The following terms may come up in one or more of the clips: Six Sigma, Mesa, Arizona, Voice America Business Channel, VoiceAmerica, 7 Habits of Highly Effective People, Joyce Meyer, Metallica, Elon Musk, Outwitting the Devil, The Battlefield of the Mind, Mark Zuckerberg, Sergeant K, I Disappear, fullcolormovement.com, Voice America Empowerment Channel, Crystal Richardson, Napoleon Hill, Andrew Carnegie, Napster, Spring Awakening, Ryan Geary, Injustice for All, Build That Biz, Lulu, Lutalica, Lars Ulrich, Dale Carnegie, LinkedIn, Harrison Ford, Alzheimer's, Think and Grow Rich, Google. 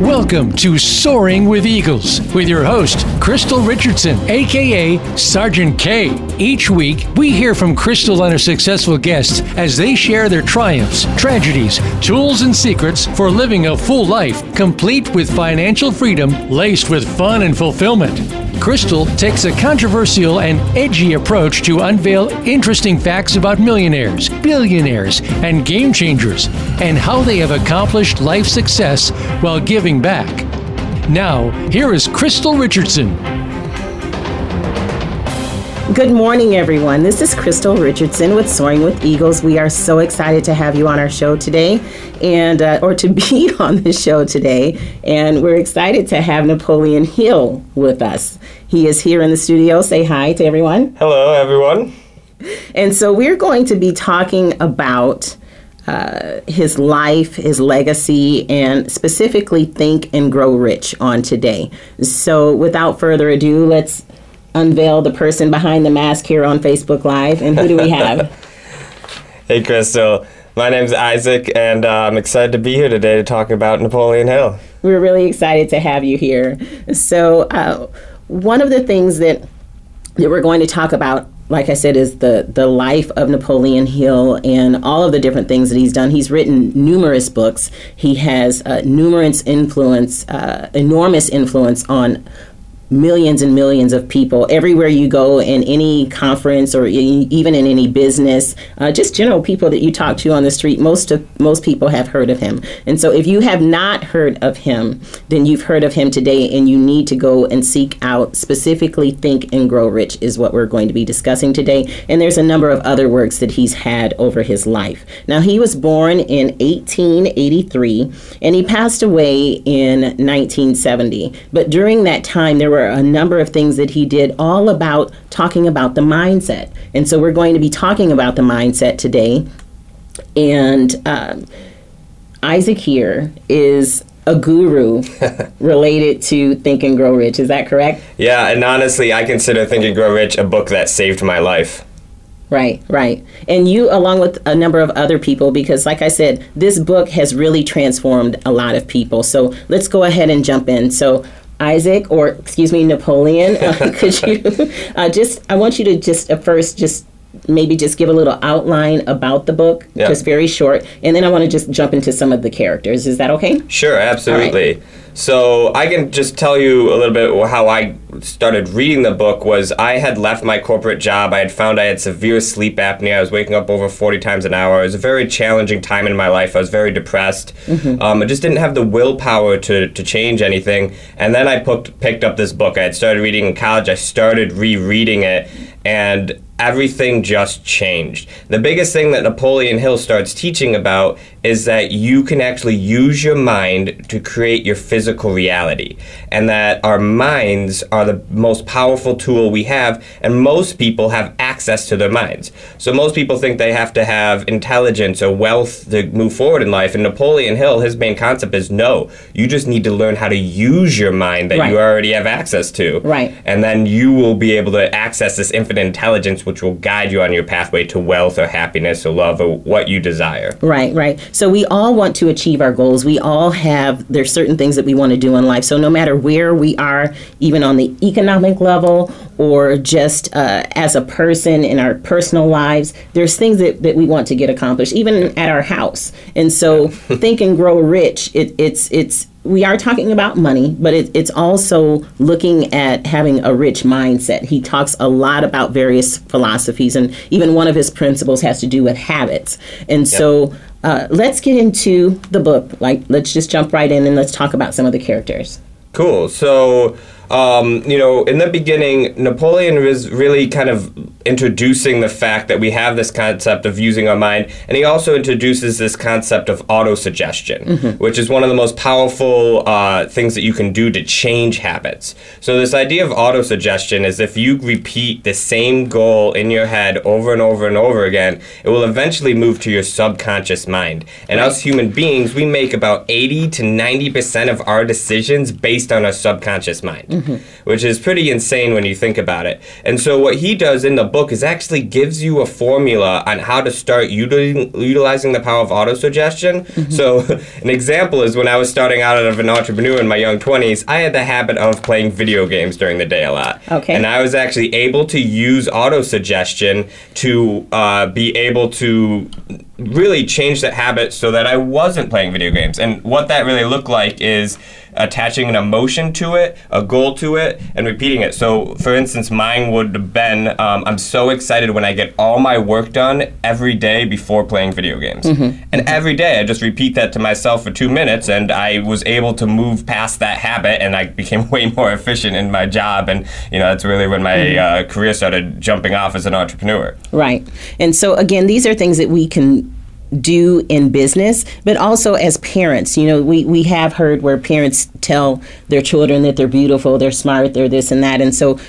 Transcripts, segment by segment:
Welcome to Soaring with Eagles with your host, Crystal Richardson, a.k.a. Sergeant K. Each week, we hear from Crystal and her successful guests as they share their triumphs, tragedies, tools, and secrets for living a full life, complete with financial freedom, laced with fun and fulfillment. Crystal takes a controversial and edgy approach to unveil interesting facts about millionaires, billionaires, and game changers, and how they have accomplished life success while giving back. Now, here is Crystal Richardson. Good morning, everyone. This is Crystal Richardson with Soaring with Eagles. We are so excited to have you on our show today, and to be on the show today. And we're excited to have Napoleon Hill with us. He is here in the studio. Say hi to everyone. Hello, everyone. And so we're going to be talking about his life, his legacy, and specifically Think and Grow Rich on today. So without further ado, let's unveil the person behind the mask here on Facebook Live. And who do we have? Hey, Crystal. My name's Isaac, and I'm excited to be here today to talk about Napoleon Hill. We're really excited to have you here. So one of the things that we're going to talk about, like I said, is the life of Napoleon Hill and all of the different things that he's done. He's written numerous books. He has enormous influence on millions and millions of people. Everywhere you go, in any conference or even in any business, just general people that you talk to on the street, most people have heard of him. And so if you have not heard of him, then you've heard of him today, and you need to go and seek out specifically Think and Grow Rich is what we're going to be discussing today. And there's a number of other works that he's had over his life. Now, he was born in 1883 and he passed away in 1970. But during that time, there were a number of things that he did all about talking about the mindset. And so we're going to be talking about the mindset today. And Isaac here is a guru related to Think and Grow Rich. Is that correct? Yeah, and honestly, I consider Think and Grow Rich a book that saved my life. Right. And you, along with a number of other people, because like I said, this book has really transformed a lot of people. So let's go ahead and jump in. So Isaac, or excuse me, Napoleon, could you I want you to first give a little outline about the book, just very short, and then I want to just jump into some of the characters. Is that okay? Sure, absolutely. Right. So I can just tell you a little bit how I started reading the book was I had left my corporate job. I had found I had severe sleep apnea. I was waking up over 40 times an hour. It was a very challenging time in my life. I was very depressed. Mm-hmm. I just didn't have the willpower to change anything. And then I picked up this book. I had started reading in college. I started rereading it, and everything just changed. The biggest thing that Napoleon Hill starts teaching about is that you can actually use your mind to create your physical reality, and that our minds are the most powerful tool we have, and most people have access to their minds. So most people think they have to have intelligence or wealth to move forward in life, and Napoleon Hill, his main concept is no, you just need to learn how to use your mind that you already have access to. Right. And then you will be able to access this infinite intelligence which will guide you on your pathway to wealth or happiness or love or what you desire. Right. So we all want to achieve our goals. We all have, there's certain things that we want to do in life. So no matter where we are, even on the economic level or just as a person in our personal lives, there's things that we want to get accomplished, even at our house. And so Think and Grow Rich, it's we are talking about money, but it's also looking at having a rich mindset. He talks a lot about various philosophies, and even one of his principles has to do with habits. And so let's get into the book. Let's just jump right in and let's talk about some of the characters. Cool. So, in the beginning, Napoleon was really kind of introducing the fact that we have this concept of using our mind, and he also introduces this concept of auto-suggestion, which is one of the most powerful things that you can do to change habits. So this idea of auto-suggestion is if you repeat the same goal in your head over and over and over again, it will eventually move to your subconscious mind. And us human beings, we make about 80 to 90% of our decisions based on our subconscious mind. mm-hmm. which is pretty insane when you think about it. And so what he does in the book is actually gives you a formula on how to start utilizing the power of auto-suggestion. Mm-hmm. So an example is when I was starting out as an entrepreneur in my young 20s, I had the habit of playing video games during the day a lot. Okay. And I was actually able to use auto-suggestion to be able to really change that habit so that I wasn't playing video games. And what that really looked like is attaching an emotion to it, a goal to it, and repeating it. So, for instance, mine would have been, I'm so excited when I get all my work done every day before playing video games. Mm-hmm. And every day I just repeat that to myself for 2 minutes, and I was able to move past that habit, and I became way more efficient in my job. And, you know, that's really when my mm-hmm. Career started jumping off as an entrepreneur. Right. And so, again, these are things that we can do in business, but also as parents. You know, we have heard where parents tell their children that they're beautiful, they're smart, they're this and that. And so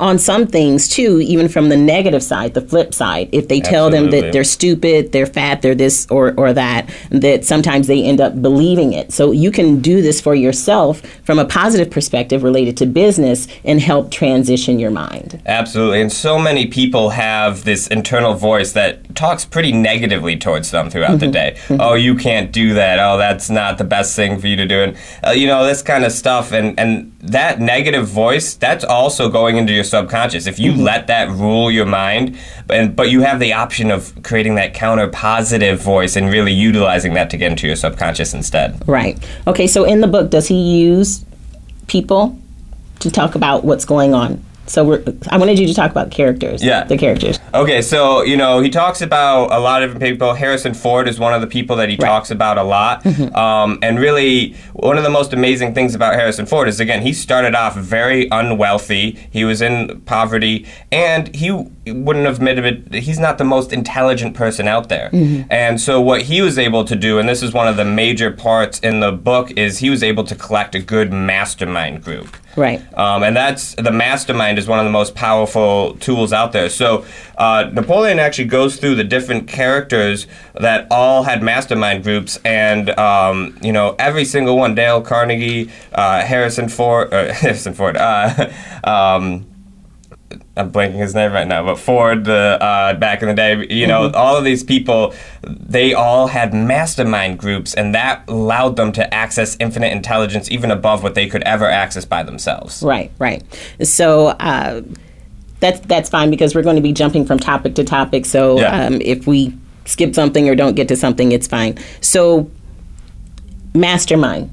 on some things too, even from the negative side, the flip side, if they tell them that they're stupid, they're fat, they're this or that, that sometimes they end up believing it. So you can do this for yourself from a positive perspective related to business and help transition your mind. Absolutely. And so many people have this internal voice that talks pretty negatively towards them throughout mm-hmm. the day. Mm-hmm. Oh, you can't do that. Oh, that's not the best thing for you to do. And, you know, this kind of stuff. And that negative voice, that's also going into your subconscious. If you mm-hmm. let that rule your mind, but you have the option of creating that counter positive voice and really utilizing that to get into your subconscious instead. Right. Okay, so in the book, does he use people to talk about what's going on? So I wanted you to talk about characters. Yeah. The characters. Okay, so, you know, he talks about a lot of different people. Harrison Ford is one of the people that he right. talks about a lot. Mm-hmm. And really, one of the most amazing things about Harrison Ford is, again, he started off very unwealthy. He was in poverty. And he wouldn't have admitted it. He's not the most intelligent person out there. Mm-hmm. And so what he was able to do, and this is one of the major parts in the book, is he was able to collect a good mastermind group. Right. And that's the mastermind is one of the most powerful tools out there. So Napoleon actually goes through the different characters that all had mastermind groups, and you know, every single one: Dale Carnegie, Harrison Ford. I'm blanking his name right now, but Ford, back in the day, you know, mm-hmm. all of these people, they all had mastermind groups, and that allowed them to access infinite intelligence even above what they could ever access by themselves. Right, right. So that's fine, because we're going to be jumping from topic to topic. So if we skip something or don't get to something, it's fine. So mastermind.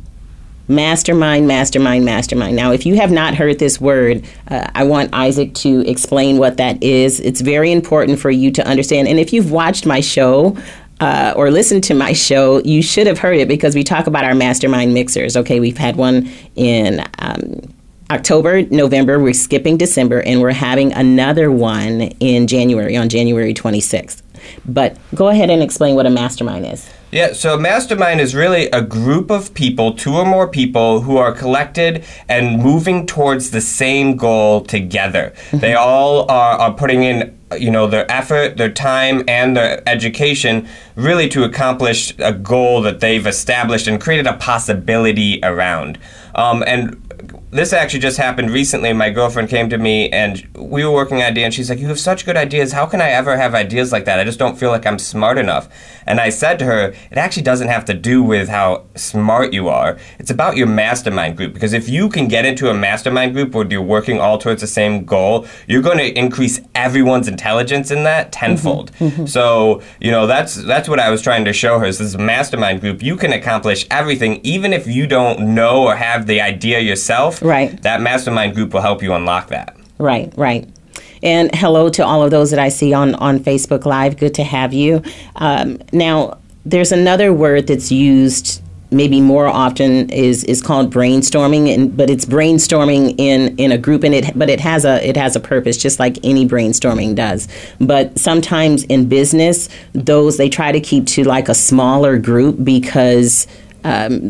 Mastermind. Now, if you have not heard this word, I want Isaac to explain what that is. It's very important for you to understand. And if you've watched my show or listened to my show, you should have heard it, because we talk about our mastermind mixers. Okay, we've had one in October, November. We're skipping December, and we're having another one in January, on January 26th. But go ahead and explain what a mastermind is. Yeah, so a mastermind is really a group of people, two or more people, who are collected and moving towards the same goal together. Mm-hmm. They all are putting in, you know, their effort, their time, and their education, really to accomplish a goal that they've established and created a possibility around. And this actually just happened recently. My girlfriend came to me, and we were working on an idea, and she's like, you have such good ideas. How can I ever have ideas like that? I just don't feel like I'm smart enough. And I said to her, it actually doesn't have to do with how smart you are. It's about your mastermind group, because if you can get into a mastermind group where you're working all towards the same goal, you're going to increase everyone's intelligence in that tenfold. Mm-hmm. So, you know, that's what I was trying to show her, is this mastermind group. You can accomplish everything, even if you don't know or have the idea yourself. Right. That mastermind group will help you unlock that. Right, right. And hello to all of those that I see on Facebook Live. Good to have you. Now, there's another word that's used maybe more often is called brainstorming, but it's brainstorming in a group, but it has a purpose, just like any brainstorming does. But sometimes in business, they try to keep to like a smaller group because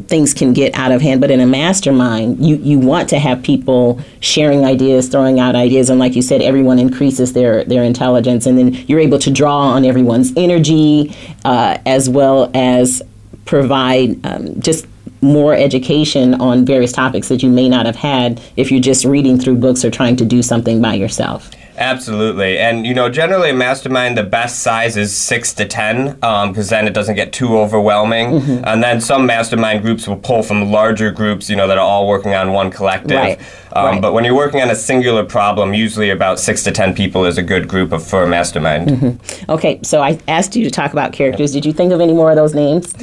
things can get out of hand. But in a mastermind, you want to have people sharing ideas, throwing out ideas, and like you said, everyone increases their intelligence, and then you're able to draw on everyone's energy as well as provide just more education on various topics that you may not have had if you're just reading through books or trying to do something by yourself. Absolutely. And, you know, generally a mastermind, the best size is 6 to 10, because then it doesn't get too overwhelming. Mm-hmm. And then some mastermind groups will pull from larger groups, you know, that are all working on one collective. Right. But when you're working on a singular problem, usually about 6 to 10 people is a good group for a mastermind. Mm-hmm. Okay. So I asked you to talk about characters. Did you think of any more of those names?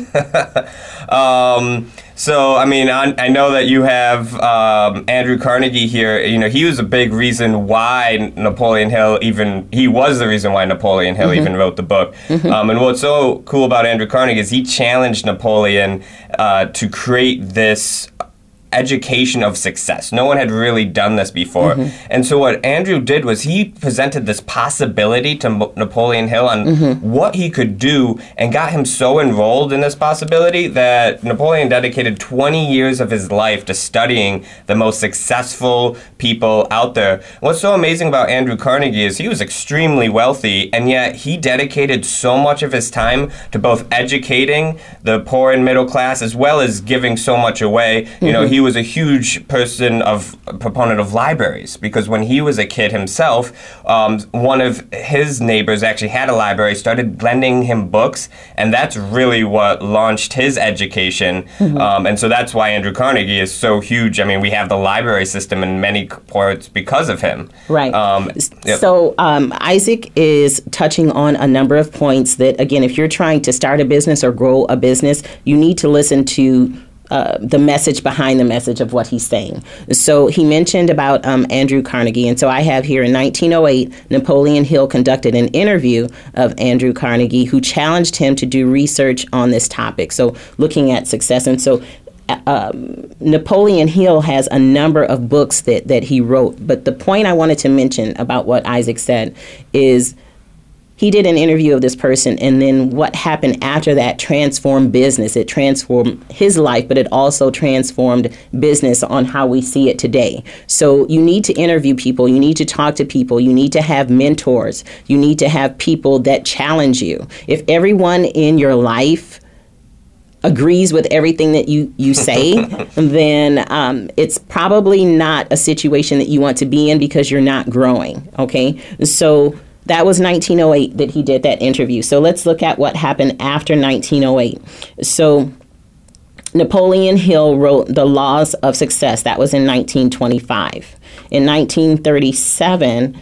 So, I mean, I know that you have Andrew Carnegie here. You know, he was a big reason why Napoleon Hill mm-hmm. even wrote the book. Mm-hmm. And what's so cool about Andrew Carnegie is he challenged Napoleon to create this education of success. No one had really done this before. Mm-hmm. And so what Andrew did was he presented this possibility to Napoleon Hill on mm-hmm. what he could do, and got him so enrolled in this possibility that Napoleon dedicated 20 years of his life to studying the most successful people out there. What's so amazing about Andrew Carnegie is he was extremely wealthy, and yet he dedicated so much of his time to both educating the poor and middle class, as well as giving so much away. Mm-hmm. You know, he was a huge proponent of libraries, because when he was a kid himself, one of his neighbors actually had a library, started lending him books, and that's really what launched his education. Mm-hmm. And so that's why Andrew Carnegie is so huge. I mean, we have the library system in many parts because of him. Right. So Isaac is touching on a number of points that, again, if you're trying to start a business or grow a business, you need to listen to the message behind the message of what he's saying. So he mentioned about Andrew Carnegie. And so I have here in 1908, Napoleon Hill conducted an interview of Andrew Carnegie, who challenged him to do research on this topic. So looking at success. And so Napoleon Hill has a number of books that he wrote. But the point I wanted to mention about what Isaac said is he did an interview of this person, and then what happened after that transformed business. It transformed his life, but it also transformed business on how we see it today. So you need to interview people. You need to talk to people. You need to have mentors. You need to have people that challenge you. If everyone in your life agrees with everything that you say, then it's probably not a situation that you want to be in, because you're not growing, okay? So that was 1908 that he did that interview. So let's look at what happened after 1908. So Napoleon Hill wrote The Laws of Success. That was in 1925. In 1937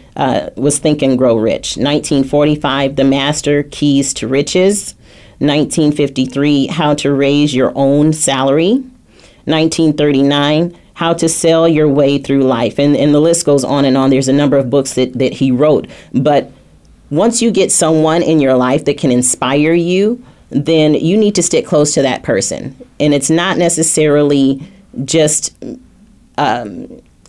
was Think and Grow Rich. 1945, The Master Keys to Riches. 1953, How to Raise Your Own Salary. 1939, How to Sell Your Way Through Life. And the list goes on and on. There's a number of books that he wrote. But once you get someone in your life that can inspire you, then you need to stick close to that person. And it's not necessarily just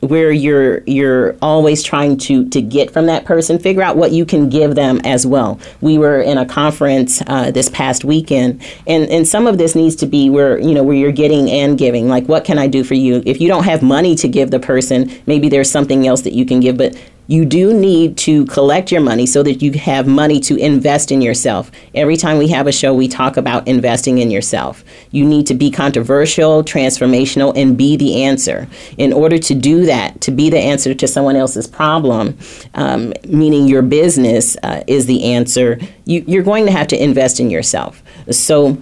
where you're always trying to get from that person. Figure out what you can give them as well. We were in a conference this past weekend, and some of this needs to be where you're getting and giving. Like, what can I do for you? If you don't have money to give the person, maybe there's something else that you can give, but you do need to collect your money so that you have money to invest in yourself. Every time we have a show, we talk about investing in yourself. You need to be controversial, transformational, and be the answer. In order to do that, to be the answer to someone else's problem, meaning your business is the answer, you're going to have to invest in yourself. So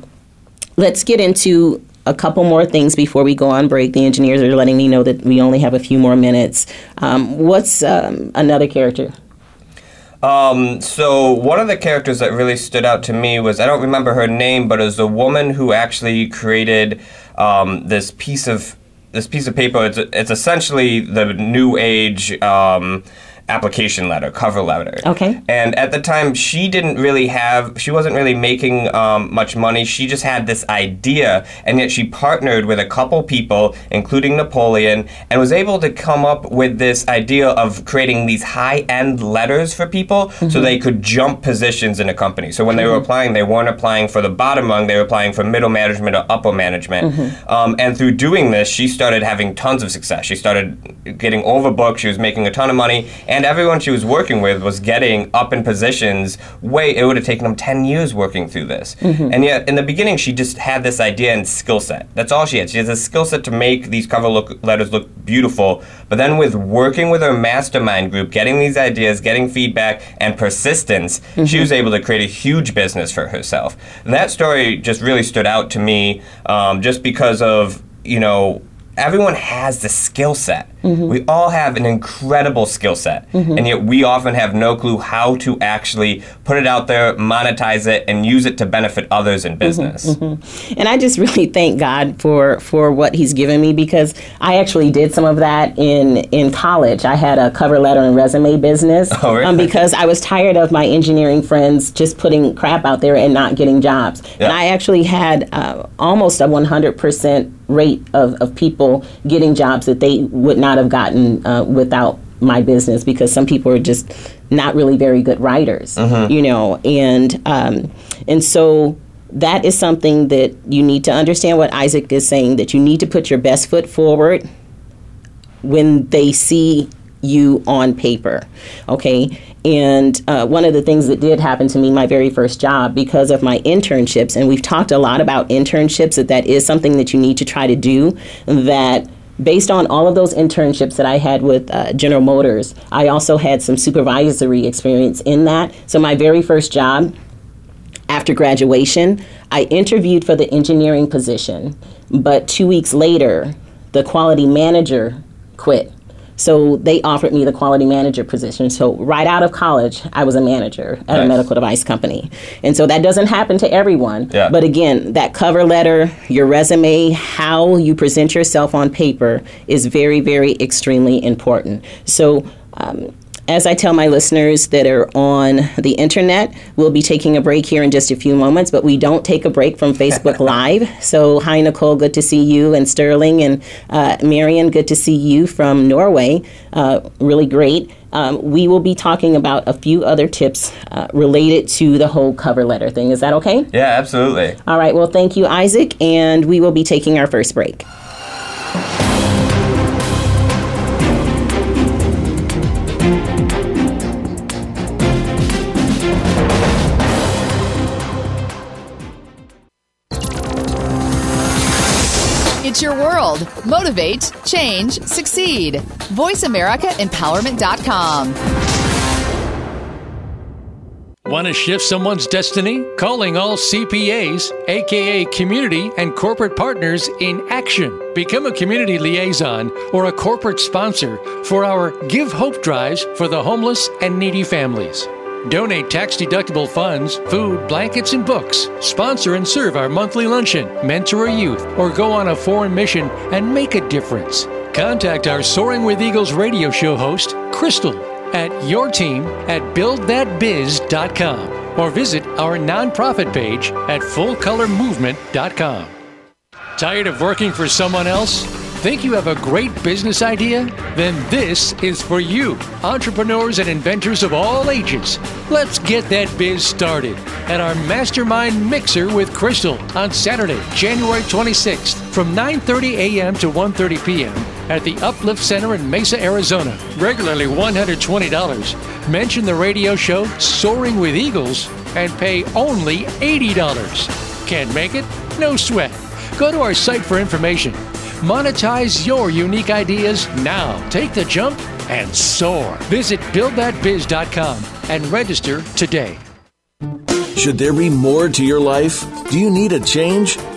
let's get into a couple more things before we go on break. The engineers are letting me know that we only have a few more minutes. What's another character? So one of the characters that really stood out to me was, I don't remember her name, but it was a woman who actually created this piece of paper. It's essentially the New Age application letter, cover letter. Okay. And at the time, she wasn't really making much money. She just had this idea, and yet she partnered with a couple people, including Napoleon, and was able to come up with this idea of creating these high-end letters for people mm-hmm. so they could jump positions in a company. So when mm-hmm. they were applying, they weren't applying for the bottom rung, they were applying for middle management or upper management. Mm-hmm. And through doing this, she started having tons of success. She started getting overbooked. She was making a ton of money. And And everyone she was working with was getting up in positions. It would have taken them 10 years working through this. Mm-hmm. And yet, in the beginning, she just had this idea and skill set. That's all she had. She has a skill set to make these cover letters look beautiful. But then with working with her mastermind group, getting these ideas, getting feedback, and persistence, mm-hmm. she was able to create a huge business for herself. And that story just really stood out to me just because of, you know, everyone has the skill set. Mm-hmm. We all have an incredible skill set, mm-hmm. and yet we often have no clue how to actually put it out there, monetize it, and use it to benefit others in business. Mm-hmm. Mm-hmm. And I just really thank God for what He's given me, because I actually did some of that in college. I had a cover letter and resume business. Oh, really? Because I was tired of my engineering friends just putting crap out there and not getting jobs. Yep. And I actually had almost a 100% rate of people getting jobs that they would not have gotten without my business, because some people are just not really very good writers, uh-huh. you know, and so that is something that you need to understand what Isaac is saying, that you need to put your best foot forward when they see you on paper, okay? And one of the things that did happen to me, my very first job, because of my internships, and we've talked a lot about internships, that is something that you need to try to do, that based on all of those internships that I had with General Motors, I also had some supervisory experience in that. So my very first job after graduation, I interviewed for the engineering position, but 2 weeks later, the quality manager quit. So they offered me the quality manager position. So right out of college, I was a manager at a medical device company. And so that doesn't happen to everyone. Yeah. But again, that cover letter, your resume, how you present yourself on paper is very, very extremely important. So as I tell my listeners that are on the internet, we'll be taking a break here in just a few moments, but we don't take a break from Facebook Live. So hi, Nicole, good to see you, and Sterling, and Marion, good to see you from Norway. Really great. We will be talking about a few other tips related to the whole cover letter thing. Is that okay? Yeah, absolutely. All right. Well, thank you, Isaac, and we will be taking our first break. Your world. Motivate, change, succeed. VoiceAmericaEmpowerment.com. Want to shift someone's destiny? Calling all CPAs, aka community and corporate partners in action. Become a community liaison or a corporate sponsor for our Give Hope drives for the homeless and needy families. Donate tax-deductible funds, food, blankets, and books. Sponsor and serve our monthly luncheon, mentor a youth, or go on a foreign mission and make a difference. Contact our Soaring with Eagles radio show host, Crystal, at yourteam at buildthatbiz.com, or visit our nonprofit page at fullcolormovement.com. Tired of working for someone else? Think you have a great business idea? Then this is for you, entrepreneurs and inventors of all ages. Let's get that biz started at our Mastermind Mixer with Crystal on Saturday, January 26th from 9:30 a.m. to 1:30 p.m. at the Uplift Center in Mesa, Arizona. Regularly $120. Mention the radio show Soaring with Eagles and pay only $80. Can't make it? No sweat. Go to our site for information. Monetize your unique ideas now. Take the jump and soar. Visit buildthatbiz.com and register today. Should there be more to your life? Do you need a change?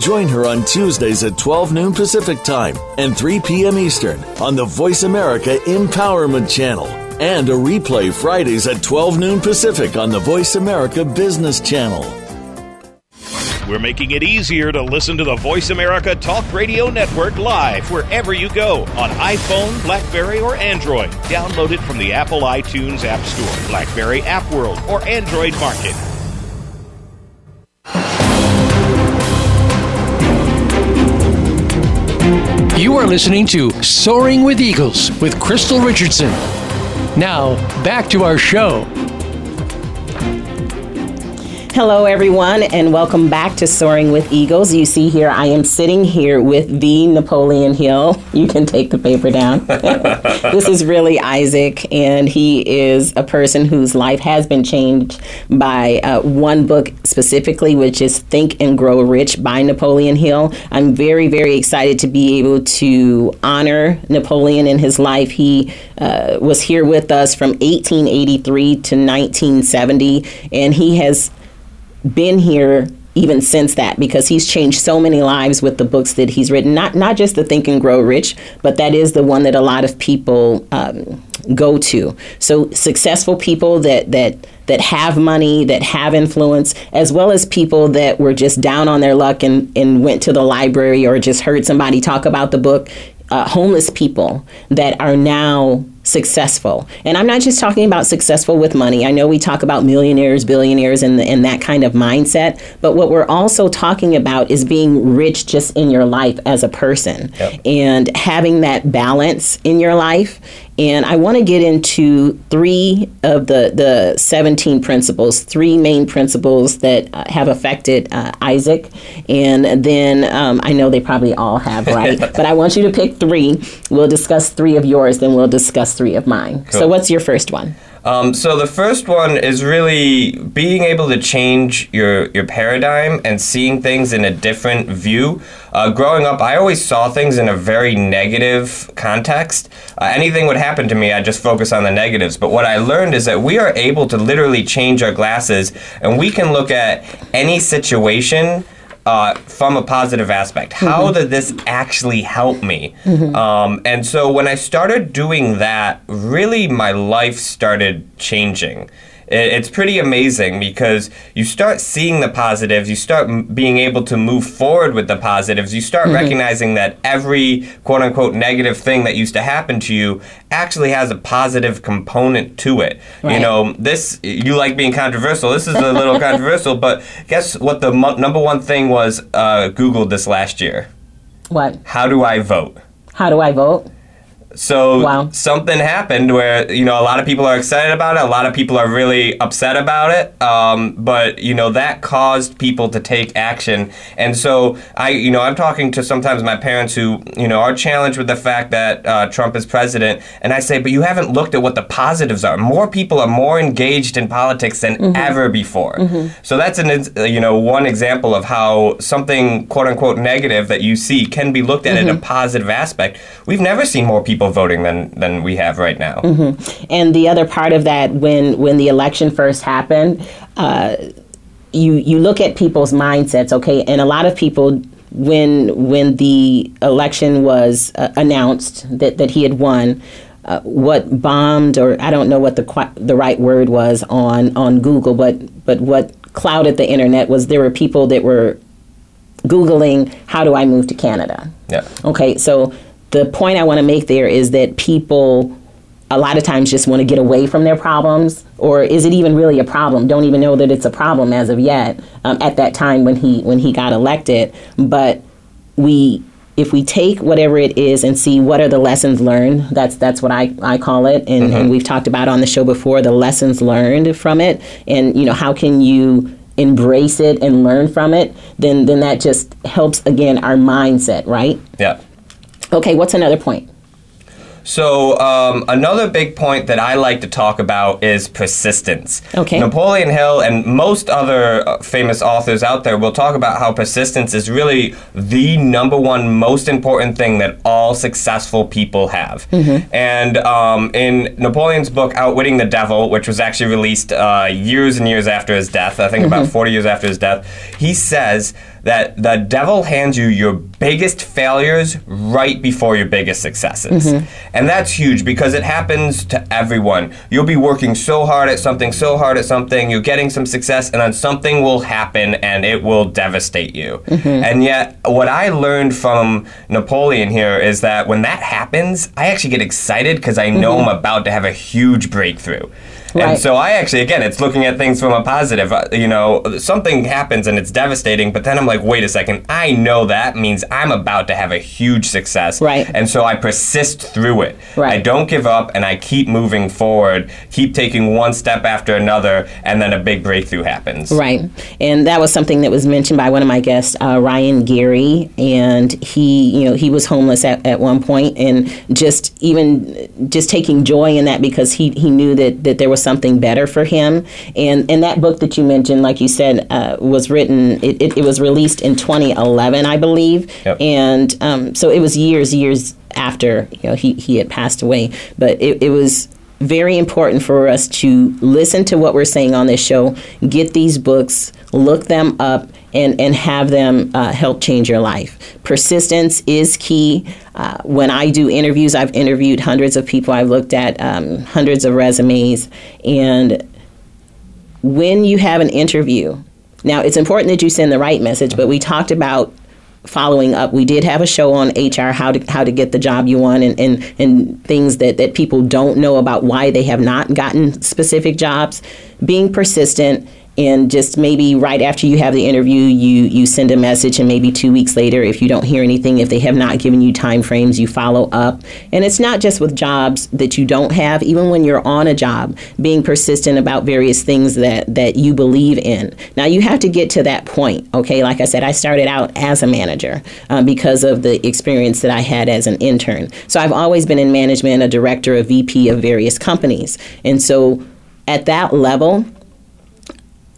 Join her on Tuesdays at 12 noon Pacific Time and 3 p.m. Eastern on the Voice America Empowerment Channel, and a replay Fridays at 12 noon Pacific on the Voice America Business Channel. We're making it easier to listen to the Voice America Talk Radio Network live wherever you go on iPhone, BlackBerry, or Android. Download it from the Apple iTunes App Store, BlackBerry App World, or Android Market. You are listening to Soaring with Eagles with Crystal Richardson. Now, back to our show. Hello, everyone, and welcome back to Soaring with Eagles. You see here, I am sitting here with the Napoleon Hill. You can take the paper down. This is really Isaac, and he is a person whose life has been changed by one book specifically, which is Think and Grow Rich by Napoleon Hill. I'm very, very excited to be able to honor Napoleon in his life. He was here with us from 1883 to 1970, and he has been here even since that, because he's changed so many lives with the books that he's written, not just the Think and Grow Rich, but that is the one that a lot of people go to. So successful people that have money, that have influence, as well as people that were just down on their luck and went to the library or just heard somebody talk about the book, homeless people that are now successful. And I'm not just talking about successful with money. I know we talk about millionaires, billionaires, and that kind of mindset. But what we're also talking about is being rich just in your life as a person. Yep. And having that balance in your life. And I want to get into three of the 17 principles, three main principles that have affected Isaac. And then I know they probably all have, right? But I want you to pick three. We'll discuss three of yours, then we'll discuss three of mine. Cool. So what's your first one? So the first one is really being able to change your paradigm and seeing things in a different view. Growing up, I always saw things in a very negative context. Anything would happen to me, I'd just focus on the negatives. But what I learned is that we are able to literally change our glasses, and we can look at any situation from a positive aspect. How did this actually help me? And so when I started doing that, really my life started changing. It's pretty amazing because you start seeing the positives, you start being able to move forward with the positives, you start recognizing that every quote-unquote negative thing that used to happen to you actually has a positive component to it. Right. You know, this, you like being controversial. This is a little controversial, but guess what the number one thing was Googled this last year? What? How do I vote? How do I vote? So something happened where, you know, a lot of people are excited about it. A lot of people are really upset about it. But, you know, that caused people to take action. And so, I'm talking to sometimes my parents who, you know, are challenged with the fact that Trump is president. And I say, but you haven't looked at what the positives are. More people are more engaged in politics than ever before. So that's, one example of how something, quote unquote, negative that you see can be looked at in a positive aspect. We've never seen more people voting than we have right now. And the other part of that, when the election first happened, you look at people's mindsets, okay? And a lot of people, when the election was announced that he had won, what bombed, or I don't know what the right word was on Google, but what clouded the internet was there were people that were Googling, how do I move to Canada? Yeah. Okay, so the point I want to make there is that people a lot of times just want to get away from their problems, or is it even really a problem? Don't even know that it's a problem as of yet at that time when he got elected. But if we take whatever it is and see what are the lessons learned, that's what I call it. And, and we've talked about on the show before the lessons learned from it. And, you know, how can you embrace it and learn from it? Then that just helps, again, our mindset, right? Yeah. Okay, what's another point? So another big point that I like to talk about is persistence. Okay. Napoleon Hill and most other famous authors out there will talk about how persistence is really the number one most important thing that all successful people have. And in Napoleon's book, Outwitting the Devil, which was actually released years and years after his death, I think about 40 years after his death, he says that the devil hands you your biggest failures right before your biggest successes. Mm-hmm. And that's huge because it happens to everyone. You'll be working so hard at something, you're getting some success, and then something will happen and it will devastate you. Mm-hmm. And yet, what I learned from Napoleon here is that when that happens, I actually get excited because I know mm-hmm. I'm about to have a huge breakthrough. Right. And so I actually, again, it's looking at things from a positive, you know, something happens and it's devastating, but then I'm like, wait a second, I know that means I'm about to have a huge success. Right. And so I persist through it. Right. I don't give up and I keep moving forward, keep taking one step after another, and then a big breakthrough happens. Right. And that was something that was mentioned by one of my guests, Ryan Geary, and he was homeless at one point, and just taking joy in that because he knew that there was something better for him. And that book that you mentioned, like you said, was written, it was released in 2011, I believe. Yep. And so it was years after he had passed away. But it was very important for us to listen to what we're saying on this show, get these books, look them up, and have them help change your life. Persistence is key. When I do interviews, I've interviewed hundreds of people. I've looked at hundreds of resumes. And when you have an interview, now it's important that you send the right message, but we talked about following up. We did have a show on HR, how to get the job you want, and things that people don't know about why they have not gotten specific jobs. Being persistent. And just maybe right after you have the interview, you send a message, and maybe 2 weeks later, if you don't hear anything, if they have not given you time frames, you follow up. And it's not just with jobs that you don't have. Even when you're on a job, being persistent about various things that you believe in. Now, you have to get to that point, okay? Like I said, I started out as a manager because of the experience that I had as an intern. So I've always been in management, a director, a VP of various companies. And so at that level,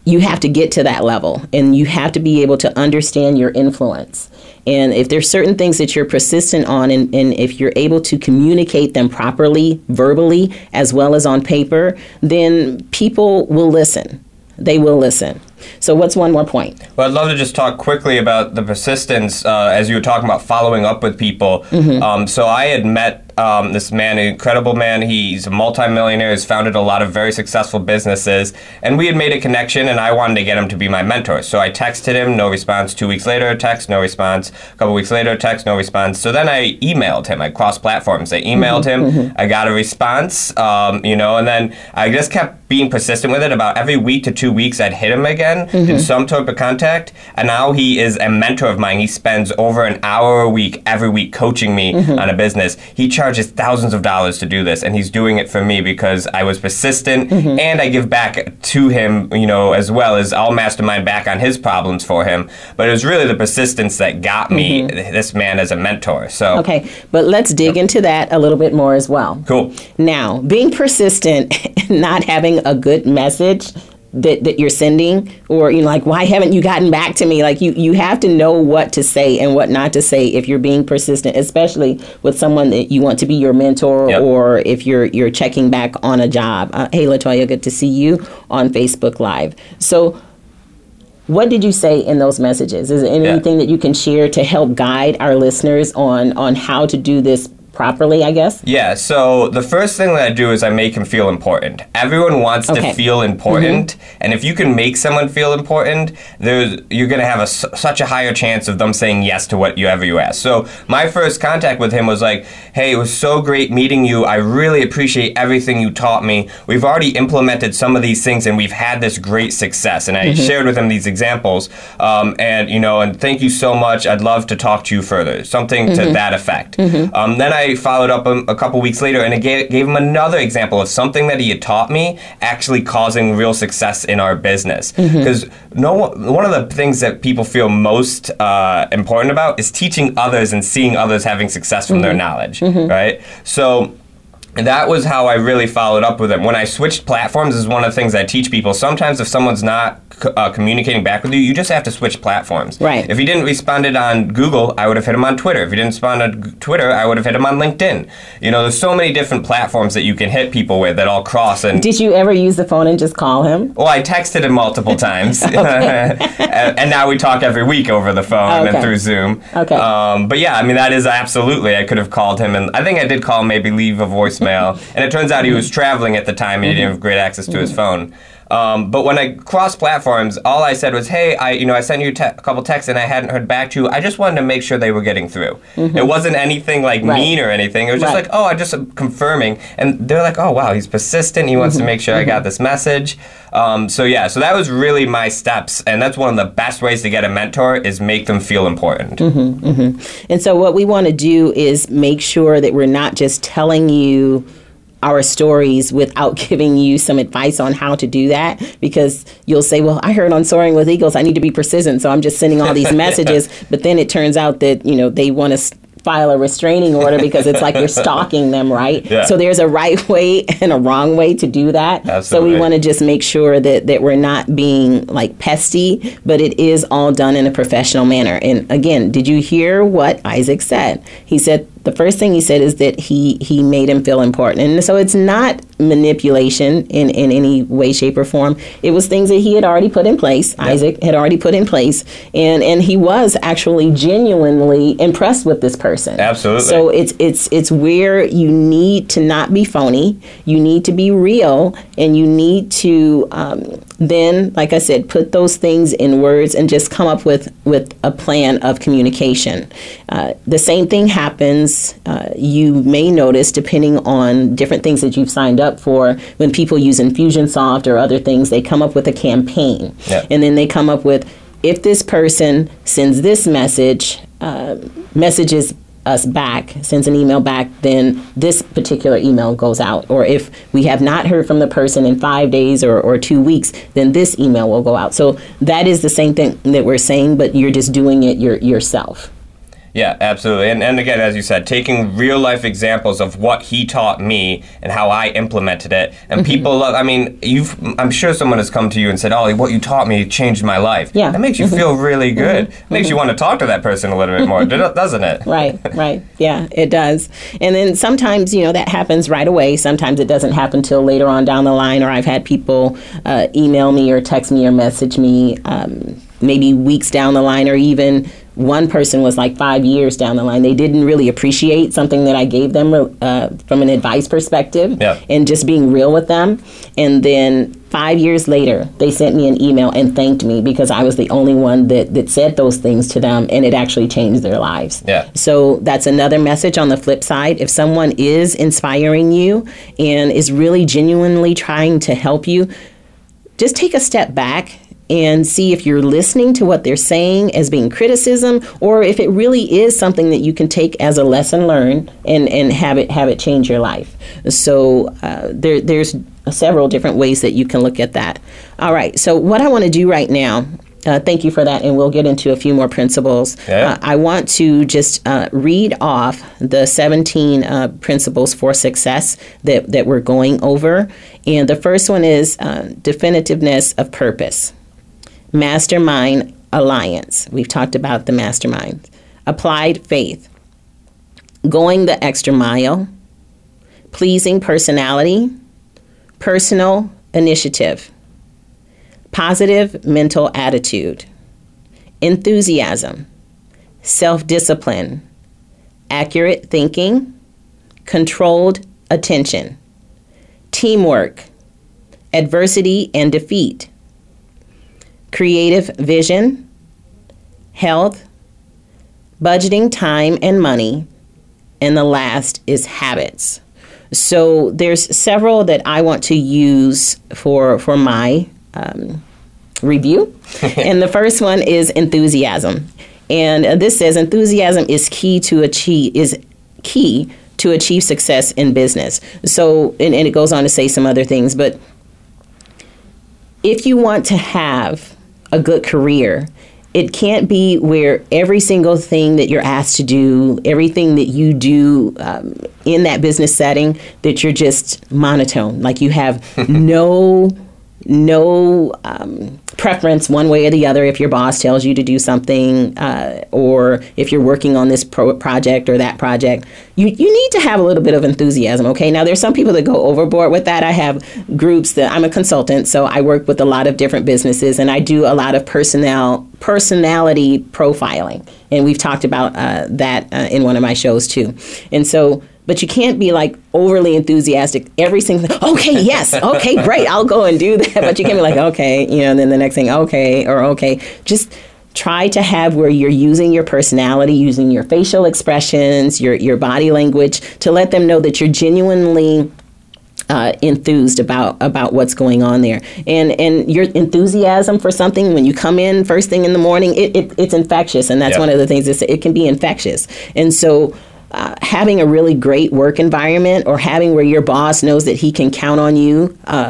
you have to get to that level, and you have to be able to understand your influence. And if there's certain things that you're persistent on, and if you're able to communicate them properly, verbally, as well as on paper, then people will listen. They will listen. So what's one more point? Well, I'd love to just talk quickly about the persistence as you were talking about following up with people. Mm-hmm. So I had met this man, an incredible man. He's a multimillionaire. He's founded a lot of very successful businesses. And we had made a connection, and I wanted to get him to be my mentor. So I texted him, no response. 2 weeks later, text, no response. A couple weeks later, text, no response. So then I emailed him. I crossed platforms. I emailed him. I got a response, and then I just kept being persistent with it. About every week to 2 weeks, I'd hit him again, did some type of contact. And now he is a mentor of mine. He spends over an hour a week, every week, coaching me on a business. He charges thousands of dollars to do this, and he's doing it for me because I was persistent, and I give back to him, as well as I'll mastermind back on his problems for him. But it was really the persistence that got me this man as a mentor. So okay, but let's dig into that a little bit more as well. Cool. Now, being persistent and not having a good message that you're sending, or why haven't you gotten back to me? Like you have to know what to say and what not to say if you're being persistent, especially with someone that you want to be your mentor, or if you're checking back on a job. Hey, LaToya, good to see you on Facebook Live. So what did you say in those messages? Is there anything that you can share to help guide our listeners on how to do this properly, I guess? Yeah, so the first thing that I do is I make him feel important. Everyone wants to feel important, and if you can make someone feel important, you're going to have such a higher chance of them saying yes to whatever you ask. So my first contact with him was like, hey, it was so great meeting you. I really appreciate everything you taught me. We've already implemented some of these things, and we've had this great success, and I shared with him these examples, and thank you so much. I'd love to talk to you further, something to that effect. Then I followed up a couple weeks later, and I gave him another example of something that he had taught me actually causing real success in our business. Because one of the things that people feel most important about is teaching others and seeing others having success from their knowledge, right? So that was how I really followed up with him. When I switched platforms is one of the things I teach people. Sometimes if someone's not communicating back with you, you just have to switch platforms. Right. If he didn't responded on Google, I would have hit him on Twitter. If he didn't respond on Twitter, I would have hit him on LinkedIn. You know, there's so many different platforms that you can hit people with that all cross. And did you ever use the phone and just call him? Well, I texted him multiple times. And now we talk every week over the phone and through Zoom. Okay. But yeah, I mean, that is absolutely, I could have called him, and I think I did call him, maybe leave a voicemail. And it turns out he was traveling at the time and he didn't have great access to his phone. But when I crossed platforms, all I said was, hey, I sent you a couple texts and I hadn't heard back to you. I just wanted to make sure they were getting through. It wasn't anything like mean or anything. It was just like, oh, I'm just confirming. And they're like, oh, wow, he's persistent. He wants to make sure I got this message. So that was really my steps. And that's one of the best ways to get a mentor is make them feel important. And so what we want to do is make sure that we're not just telling you our stories without giving you some advice on how to do that, because you'll say, well, I heard on Soaring with Eagles, I need to be persistent, so I'm just sending all these messages. But then it turns out that, they want to file a restraining order because it's like you're stalking them, right? Yeah. So there's a right way and a wrong way to do that. Absolutely. So we want to just make sure that we're not being like pesty, but it is all done in a professional manner. And again, did you hear what Isaac said? He said, the first thing he said is that he made him feel important. And so it's not manipulation in any way, shape, or form. It was things that he had already put in place. Yep. Isaac had already put in place. And he was actually genuinely impressed with this person. Absolutely. So it's where you need to not be phony. You need to be real. And you need to then, like I said, put those things in words and just come up with a plan of communication. The same thing happens. You may notice, depending on different things that you've signed up for, when people use Infusionsoft or other things, they come up with a campaign. Yep. And then they come up with, if this person sends this message, messages us back, sends an email back, then this particular email goes out. Or if we have not heard from the person in 5 days or 2 weeks, then this email will go out. So that is the same thing that we're saying, but you're just doing it yourself. Yeah, absolutely. And again, as you said, taking real life examples of what he taught me and how I implemented it. And people love, I mean, I'm sure someone has come to you and said, Ollie, what you taught me changed my life. Yeah. That makes you feel really good. Makes you want to talk to that person a little bit more, doesn't it? Right. Yeah, it does. And then sometimes, that happens right away. Sometimes it doesn't happen till later on down the line. Or I've had people email me or text me or message me maybe weeks down the line, or even one person was like 5 years down the line. They didn't really appreciate something that I gave them from an advice perspective, and just being real with them. And then 5 years later, they sent me an email and thanked me because I was the only one that said those things to them, and it actually changed their lives. Yeah. So that's another message on the flip side. If someone is inspiring you and is really genuinely trying to help you, just take a step back and see if you're listening to what they're saying as being criticism, or if it really is something that you can take as a lesson learned and have it change your life. So there's several different ways that you can look at that. All right, so what I want to do right now, thank you for that, and we'll get into a few more principles. Yeah. I want to just read off the 17 principles for success that we're going over. And the first one is definitiveness of purpose. Mastermind alliance. We've talked about the mastermind. Applied faith. Going the extra mile. Pleasing personality. Personal initiative. Positive mental attitude. Enthusiasm. Self-discipline. Accurate thinking. Controlled attention. Teamwork. Adversity and defeat. Creative vision, health, budgeting time and money, and the last is habits. So there's several that I want to use for my review. And the first one is enthusiasm. And this says enthusiasm is key to achieve success in business. So, and it goes on to say some other things, but if you want to have a good career, it can't be where every single thing that you're asked to do, everything that you do in that business setting, that you're just monotone. Like you have no no preference one way or the other. If your boss tells you to do something or if you're working on this project or that project, you need to have a little bit of enthusiasm, okay? Now, there's some people that go overboard with that. I have groups that I'm a consultant, so I work with a lot of different businesses, and I do a lot of personality profiling. And we've talked about that in one of my shows, too. And so, but you can't be like overly enthusiastic every single thing. Okay, yes, okay, great, I'll go and do that. But you can't be like, okay, you know, and then the next thing, okay, or okay. Just try to have where you're using your personality, using your facial expressions, your body language to let them know that you're genuinely enthused about what's going on there. And your enthusiasm for something, when you come in first thing in the morning, it's infectious. And that's one of the things, it can be infectious. And so having a really great work environment, or having where your boss knows that he can count on you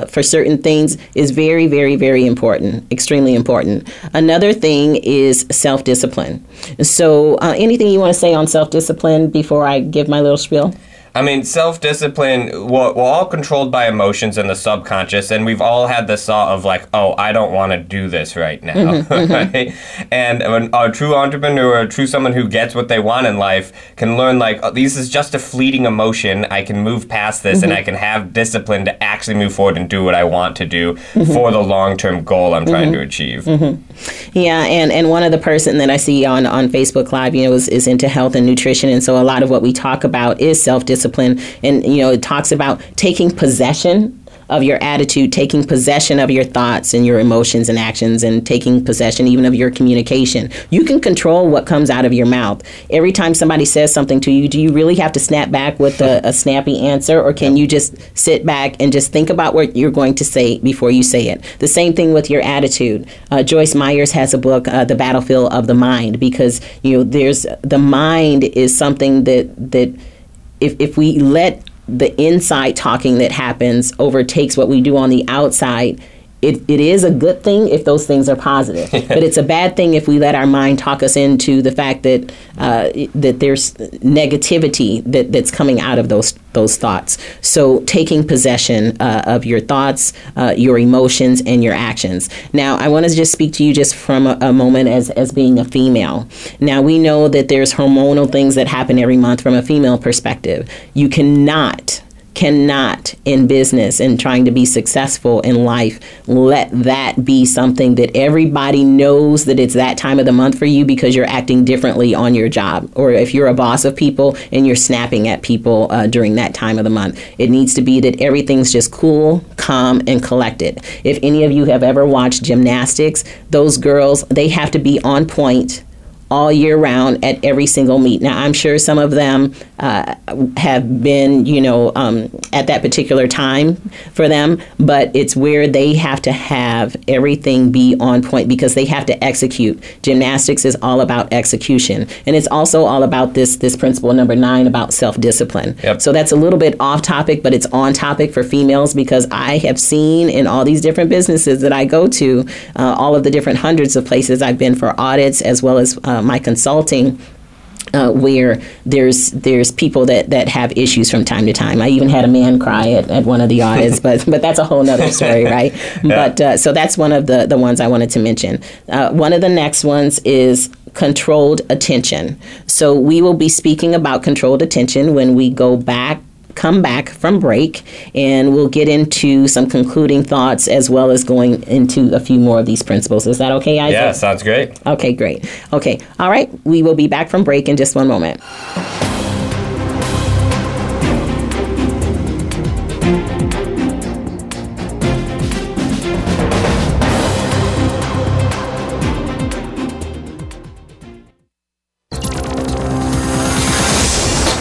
for certain things, is very, very, very important, extremely important. Another thing is self-discipline. So anything you want to say on self-discipline before I give my little spiel? I mean, self-discipline, we're all controlled by emotions and the subconscious, and we've all had the thought of like, oh, I don't want to do this right now. Mm-hmm, right? Mm-hmm. And a true entrepreneur, a true someone who gets what they want in life can learn like, oh, this is just a fleeting emotion. I can move past this, and I can have discipline to actually move forward and do what I want to do for the long-term goal I'm trying to achieve. Mm-hmm. Yeah, and one of the person that I see on Facebook Live, you know, is into health and nutrition, and so a lot of what we talk about is self-discipline. And, you know, it talks about taking possession of your attitude, taking possession of your thoughts and your emotions and actions, and taking possession even of your communication. You can control what comes out of your mouth. Every time somebody says something to you, do you really have to snap back with a snappy answer, or can you just sit back and just think about what you're going to say before you say it? The same thing with your attitude. Joyce Meyer has a book, The Battlefield of the Mind, because, you know, there's the mind is something that If we let the inside talking that happens overtakes what we do on the outside, it is a good thing if those things are positive. But it's a bad thing if we let our mind talk us into the fact that that there's negativity that's coming out of those thoughts. So taking possession of your thoughts, your emotions, and your actions. Now, I want to just speak to you just from a moment as being a female. Now, we know that there's hormonal things that happen every month from a female perspective. You cannot in business and trying to be successful in life let that be something that everybody knows that it's that time of the month for you, because you're acting differently on your job, or if you're a boss of people and you're snapping at people during that time of the month. It needs to be that everything's just cool, calm, and collected. If any of you have ever watched gymnastics, those girls, they have to be on point all year round at every single meet. Now, I'm sure some of them have been, you know, at that particular time for them, but it's where they have to have everything be on point, because they have to execute. Gymnastics is all about execution. And it's also all about this principle number 9 about self-discipline. Yep. So that's a little bit off topic, but it's on topic for females, because I have seen in all these different businesses that I go to, all of the different hundreds of places I've been for audits, as well as my consulting, where there's people that have issues from time to time. I even had a man cry at one of the audits, but that's a whole nother story, right? Yeah. But so that's one of the ones I wanted to mention. One of the next ones is controlled attention. So we will be speaking about controlled attention when we come back from break, and we'll get into some concluding thoughts as well as going into a few more of these principles. Is that okay, Isaac? Yeah, sounds great. Okay, great. Okay, all right. We will be back from break in just one moment.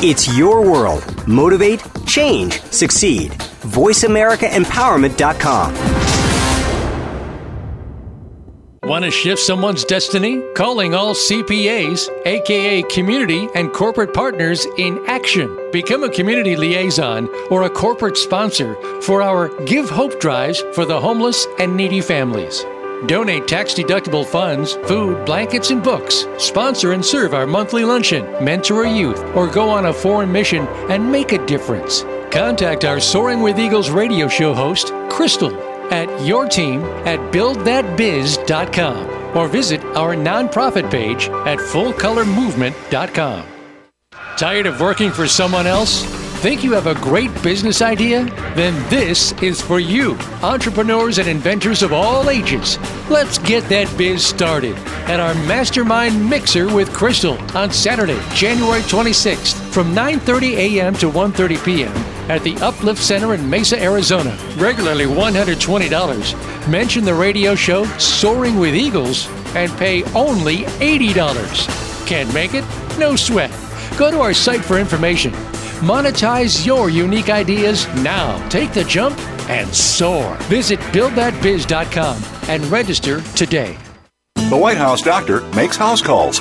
It's your world. Motivate, change, succeed. VoiceAmericaEmpowerment.com. Want to shift someone's destiny? Calling all CPAs, aka community and corporate partners in action. Become a community liaison or a corporate sponsor for our Give Hope drives for the homeless and needy families. Donate tax-deductible funds, food, blankets, and books. Sponsor and serve our monthly luncheon, mentor a youth, or go on a foreign mission and make a difference. Contact our Soaring with Eagles radio show host, Crystal, at yourteam at buildthatbiz.com or visit our nonprofit page at fullcolormovement.com. Tired of working for someone else? Think you have a great business idea? Then this is for you, entrepreneurs and inventors of all ages. Let's get that biz started at our Mastermind Mixer with Crystal on Saturday, January 26th from 9:30 a.m. to 1:30 p.m. at the Uplift Center in Mesa, Arizona. Regularly $120. Mention the radio show Soaring with Eagles and pay only $80. Can't make it? No sweat. Go to our site for information. Monetize your unique ideas now. Take the jump and soar. Visit buildthatbiz.com and register today. The White House doctor makes house calls.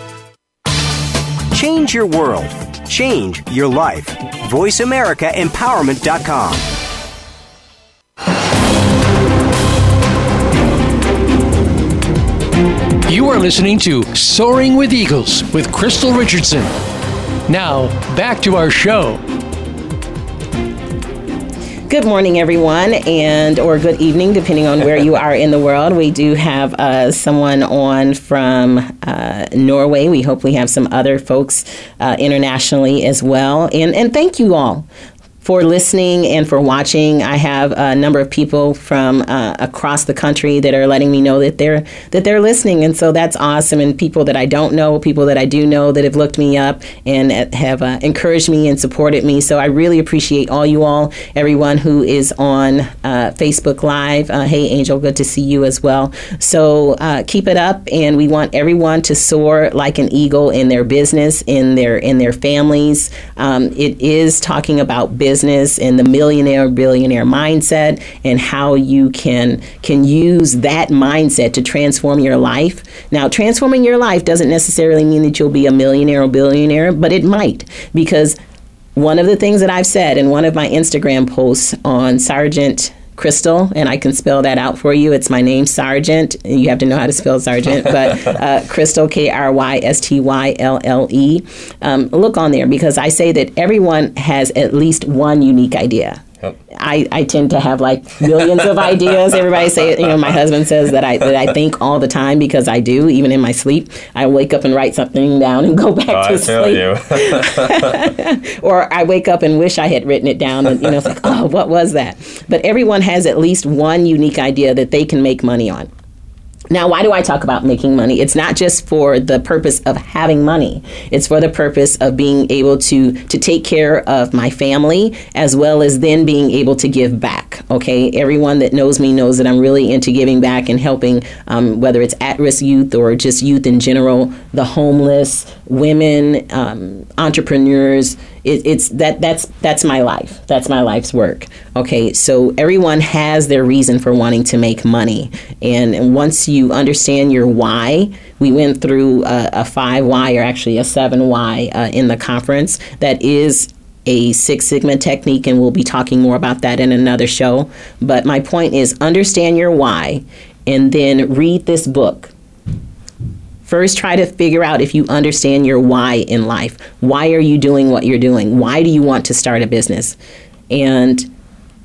Change your world. Change your life. VoiceAmericaEmpowerment.com. You are listening to Soaring with Eagles with Crystal Richardson. Now, back to our show. Good morning, everyone, or good evening, depending on where you are in the world. We do have someone on from Norway. We hope we have some other folks internationally as well. And thank you all for listening and for watching. I have a number of people from across the country that are letting me know that they're listening, and so that's awesome. And people that I don't know, people that I do know that have looked me up and have encouraged me and supported me. So I really appreciate all you all, everyone who is on Facebook Live. Hey, Angel, good to see you as well. So keep it up, and we want everyone to soar like an eagle in their business, in their families. It is talking about business. And the millionaire, billionaire mindset, and how you can use that mindset to transform your life. Now, transforming your life doesn't necessarily mean that you'll be a millionaire or billionaire, but it might, because one of the things that I've said in one of my Instagram posts on Sergeant Crystal, and I can spell that out for you. It's my name, Sergeant. You have to know how to spell Sergeant, but Crystal, Krystyle. Look on there, because I say that everyone has at least one unique idea. Yep. I tend to have like millions of ideas. Everybody say it. You know, my husband says that I think all the time, because I do. Even in my sleep, I wake up and write something down and go back to sleep. You. Or I wake up and wish I had written it down. And, it's like, oh, what was that? But everyone has at least one unique idea that they can make money on. Now, why do I talk about making money? It's not just for the purpose of having money. It's for the purpose of being able to take care of my family, as well as then being able to give back, okay? Everyone that knows me knows that I'm really into giving back and helping, whether it's at-risk youth or just youth in general, the homeless, women, entrepreneurs. It's that's my life. That's my life's work. Okay, so everyone has their reason for wanting to make money, and once you understand your why, we went through a 5 why, or actually a 7 why in the conference. That is a Six Sigma technique, and we'll be talking more about that in another show. But my point is, understand your why, and then read this book. First, try to figure out if you understand your why in life. Why are you doing what you're doing? Why do you want to start a business? And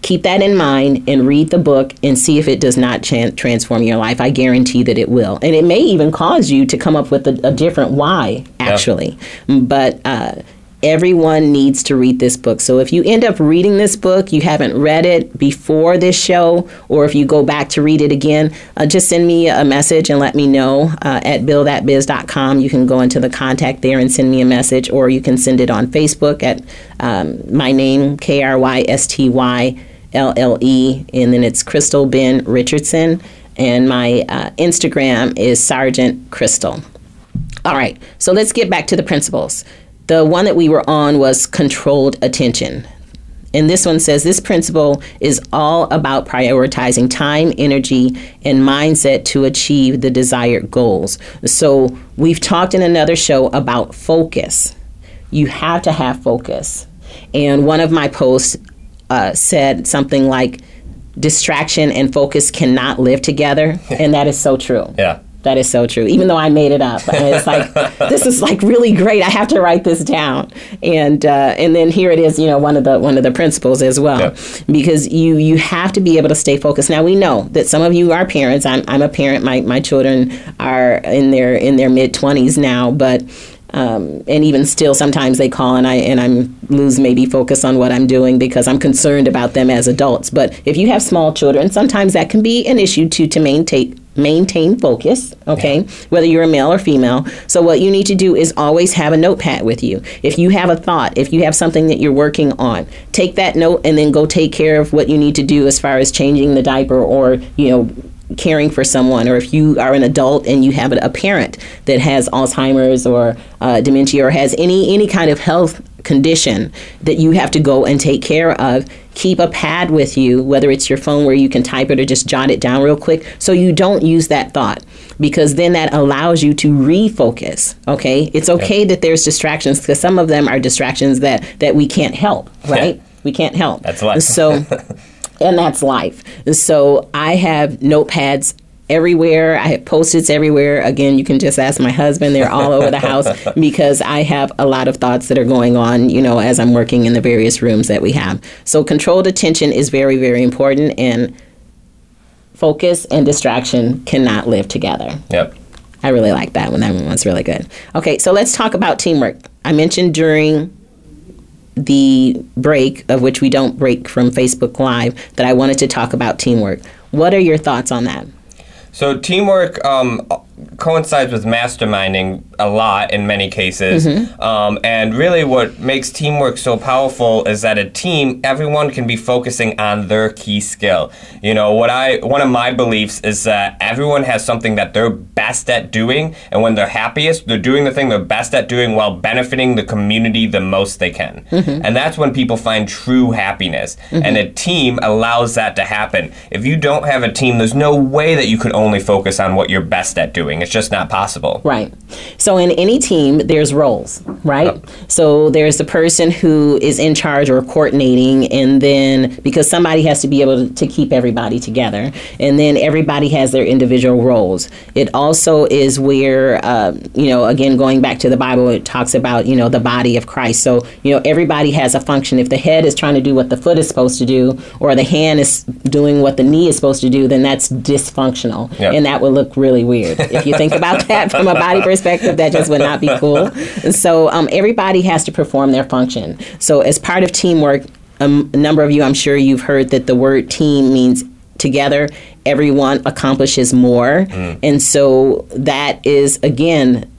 keep that in mind and read the book and see if it does not transform your life. I guarantee that it will. And it may even cause you to come up with a different why, actually. Yeah. But everyone needs to read this book. So if you end up reading this book, you haven't read it before this show, or if you go back to read it again, just send me a message and let me know at buildthatbiz.com. You can go into the contact there and send me a message, or you can send it on Facebook at my name, Krystyle, and then it's Crystal Ben Richardson, and my Instagram is Sergeant Crystal. All right, so let's get back to the principles. The one that we were on was controlled attention. And this one says, this principle is all about prioritizing time, energy, and mindset to achieve the desired goals. So we've talked in another show about focus. You have to have focus. And one of my posts said something like, distraction and focus cannot live together. And that is so true. Yeah. That is so true. Even though I made it up, it's like, this is like really great. I have to write this down. And then here it is, you know, one of the principles as well, because you have to be able to stay focused. Now we know that some of you are parents. I'm a parent. My children are in their mid-20s now, but and even still, sometimes they call and I lose maybe focus on what I'm doing because I'm concerned about them as adults. But if you have small children, sometimes that can be an issue to maintain focus, okay, whether you're a male or female. So what you need to do is always have a notepad with you. If you have a thought, if you have something that you're working on, take that note and then go take care of what you need to do as far as changing the diaper or, you know, caring for someone, or if you are an adult and you have a parent that has Alzheimer's or dementia or has any kind of health condition that you have to go and take care of, keep a pad with you, whether it's your phone where you can type it or just jot it down real quick so you don't use that thought, because then that allows you to refocus, okay? It's okay that there's distractions, because some of them are distractions that we can't help, right? We can't help. That's life. So... And that's life. So I have notepads everywhere. I have Post-its everywhere. Again, you can just ask my husband. They're all over the house because I have a lot of thoughts that are going on, you know, as I'm working in the various rooms that we have. So controlled attention is very, very important, and focus and distraction cannot live together. Yep. I really like that one. That one was really good. Okay, so let's talk about teamwork. I mentioned during the break, of which we don't break from Facebook Live, that I wanted to talk about teamwork. What are your thoughts on that? So teamwork coincides with masterminding a lot in many cases. Mm-hmm. And really what makes teamwork so powerful is that a team, everyone can be focusing on their key skill. You know, one of my beliefs is that everyone has something that they're best at doing, and when they're happiest, they're doing the thing they're best at doing while benefiting the community the most they can. Mm-hmm. And that's when people find true happiness. Mm-hmm. And a team allows that to happen. If you don't have a team, there's no way that you can only focus on what you're best at doing. It's just not possible. Right. So in any team, there's roles, right? Oh. So there's the person who is in charge or coordinating, and then because somebody has to be able to keep everybody together, and then everybody has their individual roles. It also is where, you know, again, going back to the Bible, it talks about, you know, the body of Christ. So, you know, everybody has a function. If the head is trying to do what the foot is supposed to do, or the hand is doing what the knee is supposed to do, then that's dysfunctional. Yep. And that would look really weird. If you think about that from a body perspective, that just would not be cool. And so everybody has to perform their function. So as part of teamwork, a number of you, I'm sure you've heard that the word team means together. Everyone accomplishes more. Mm. And so that is, again,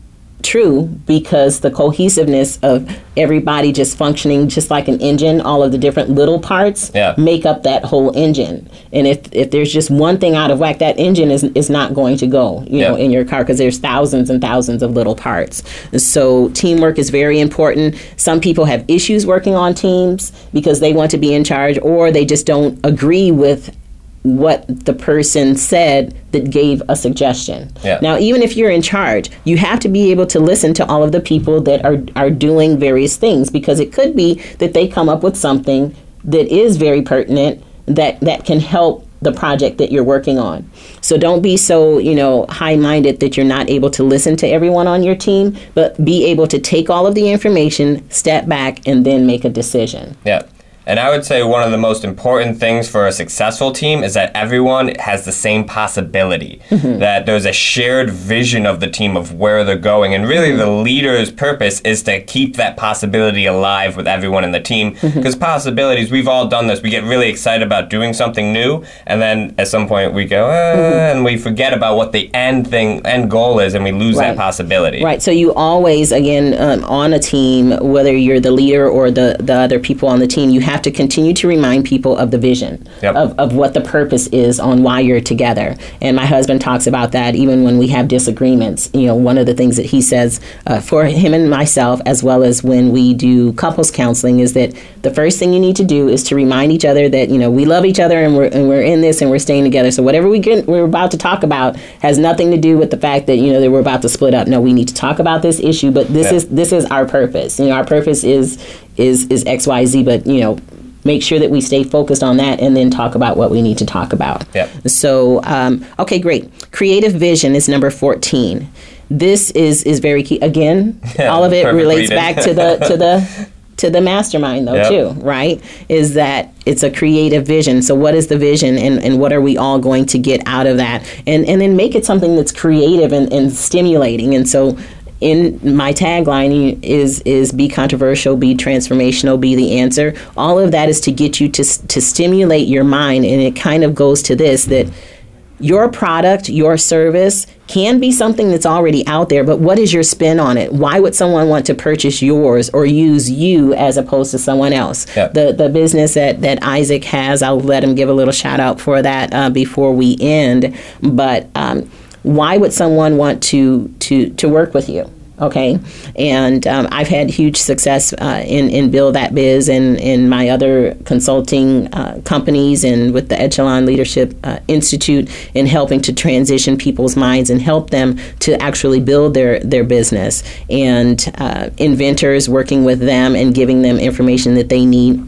true, because the cohesiveness of everybody just functioning just like an engine, all of the different little parts make up that whole engine. And if there's just one thing out of whack, that engine is not going to go, you know, in your car, because there's thousands and thousands of little parts. So teamwork is very important. Some people have issues working on teams because they want to be in charge, or they just don't agree with what the person said that gave a suggestion. Yeah. Now, even if you're in charge, you have to be able to listen to all of the people that are doing various things, because it could be that they come up with something that is very pertinent that can help the project that you're working on. So don't be so, you know, high-minded that you're not able to listen to everyone on your team, but be able to take all of the information, step back, and then make a decision. Yeah. And I would say one of the most important things for a successful team is that everyone has the same possibility, mm-hmm. that there's a shared vision of the team of where they're going. And really the leader's purpose is to keep that possibility alive with everyone in the team, because mm-hmm. possibilities, we've all done this. We get really excited about doing something new, and then at some point we go, mm-hmm. and we forget about what the end goal is, and we lose that possibility. Right. So you always, again, on a team, whether you're the leader or the other people on the team, you have have to continue to remind people of the vision, yep, of what the purpose is on why you're together. And my husband talks about that even when we have disagreements. You know, one of the things that he says for him and myself, as well as when we do couples counseling, is that the first thing you need to do is to remind each other that, you know, we love each other and we're in this and we're staying together. So whatever we're about to talk about has nothing to do with the fact that, you know, that we're about to split up. No, we need to talk about this issue, but this is our purpose. You know, our purpose is XYZ, but, you know, make sure that we stay focused on that and then talk about what we need to talk about. Yep. So, okay, great. Creative vision is number 14. This is very key. Again, all of it relates back to the mastermind, though, yep, too, right? Is that it's a creative vision. So what is the vision, and what are we all going to get out of that? And then make it something that's creative and stimulating. And so in my tagline is be controversial, be transformational, be the answer. All of that is to get you to stimulate your mind. And it kind of goes to this, that your product, your service can be something that's already out there, but what is your spin on it? Why would someone want to purchase yours or use you as opposed to someone else? Yep. The business that Isaac has, I'll let him give a little shout out for that before we end. But why would someone want to work with you? Okay, and I've had huge success in Build That Biz and in my other consulting companies and with the Echelon Leadership Institute in helping to transition people's minds and help them to actually build their business, and inventors, working with them and giving them information that they need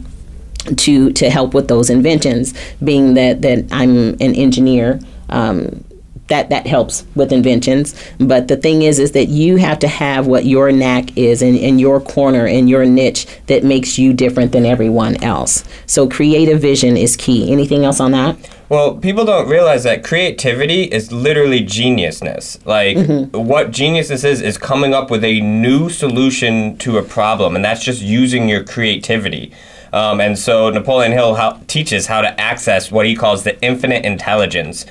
to help with those inventions. Being that I'm an engineer, that helps with inventions. But the thing is that you have to have what your knack is and your corner and your niche that makes you different than everyone else. So creative vision is key. Anything else on that? Well, people don't realize that creativity is literally geniusness. Like, mm-hmm, what geniusness is coming up with a new solution to a problem, and that's just using your creativity. And so Napoleon Hill teaches how to access what he calls the infinite intelligence,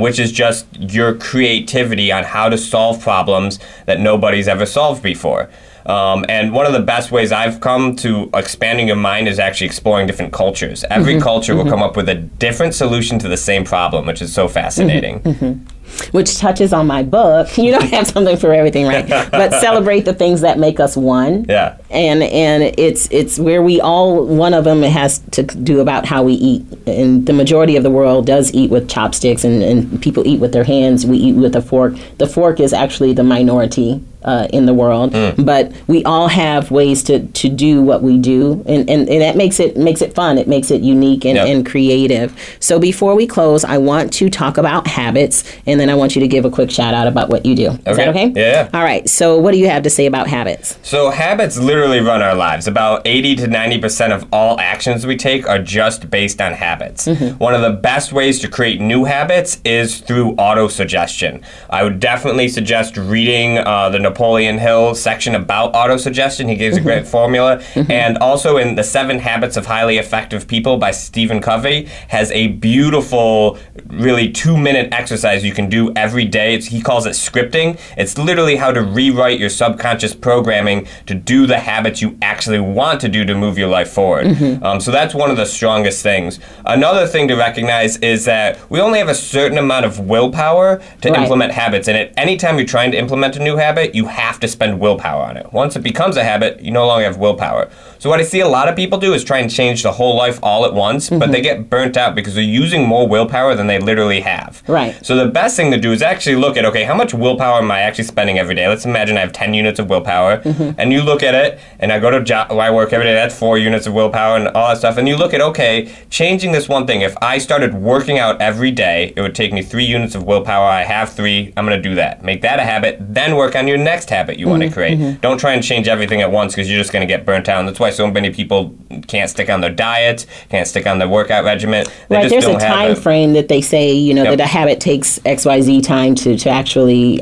which is just your creativity on how to solve problems that nobody's ever solved before. And one of the best ways I've come to expanding your mind is actually exploring different cultures. Every mm-hmm, culture mm-hmm, will come up with a different solution to the same problem, which is so fascinating. Mm-hmm, mm-hmm. Which touches on my book. You don't have something for everything, right? But celebrate the things that make us one. Yeah. And it's where we all, one of them has to do about how we eat. And the majority of the world does eat with chopsticks, and people eat with their hands. We eat with a fork. The fork is actually the minority in the world. Mm. But we all have ways to do what we do. And that makes it fun. It makes it unique and, yep, and creative. So before we close, I want to talk about habits, and then I want you to give a quick shout out about what you do. Is that okay? Yeah. All right. So what do you have to say about habits? So habits literally run our lives. About 80 to 90% of all actions we take are just based on habits. Mm-hmm. One of the best ways to create new habits is through auto-suggestion. I would definitely suggest reading the Napoleon Hill section about auto-suggestion. He gives mm-hmm, a great formula. Mm-hmm. And also in the 7 Habits of Highly Effective People by Stephen Covey has a beautiful, really 2-minute exercise you can do every day. He calls it scripting. It's literally how to rewrite your subconscious programming to do the habits you actually want to do to move your life forward. Mm-hmm. So that's one of the strongest things. Another thing to recognize is that we only have a certain amount of willpower to right, implement habits. And at any time you're trying to implement a new habit, you have to spend willpower on it. Once it becomes a habit, you no longer have willpower. So what I see a lot of people do is try and change the whole life all at once, mm-hmm, but they get burnt out because they're using more willpower than they literally have. Right. So the best thing to do is actually look at, okay, how much willpower am I actually spending every day? Let's imagine I have 10 units of willpower, mm-hmm, and you look at it, and I go to I work every day, that's 4 units of willpower and all that stuff, and you look at, okay, changing this one thing, if I started working out every day, it would take me 3 units of willpower, I have 3, I'm going to do that. Make that a habit, then work on your next habit you mm-hmm, want to create. Mm-hmm. Don't try and change everything at once because you're just going to get burnt out. That's why so many people can't stick on their diet, can't stick on their workout regimen. They right, just there's don't a time frame that they say, you know, yep, that a habit takes XYZ time to actually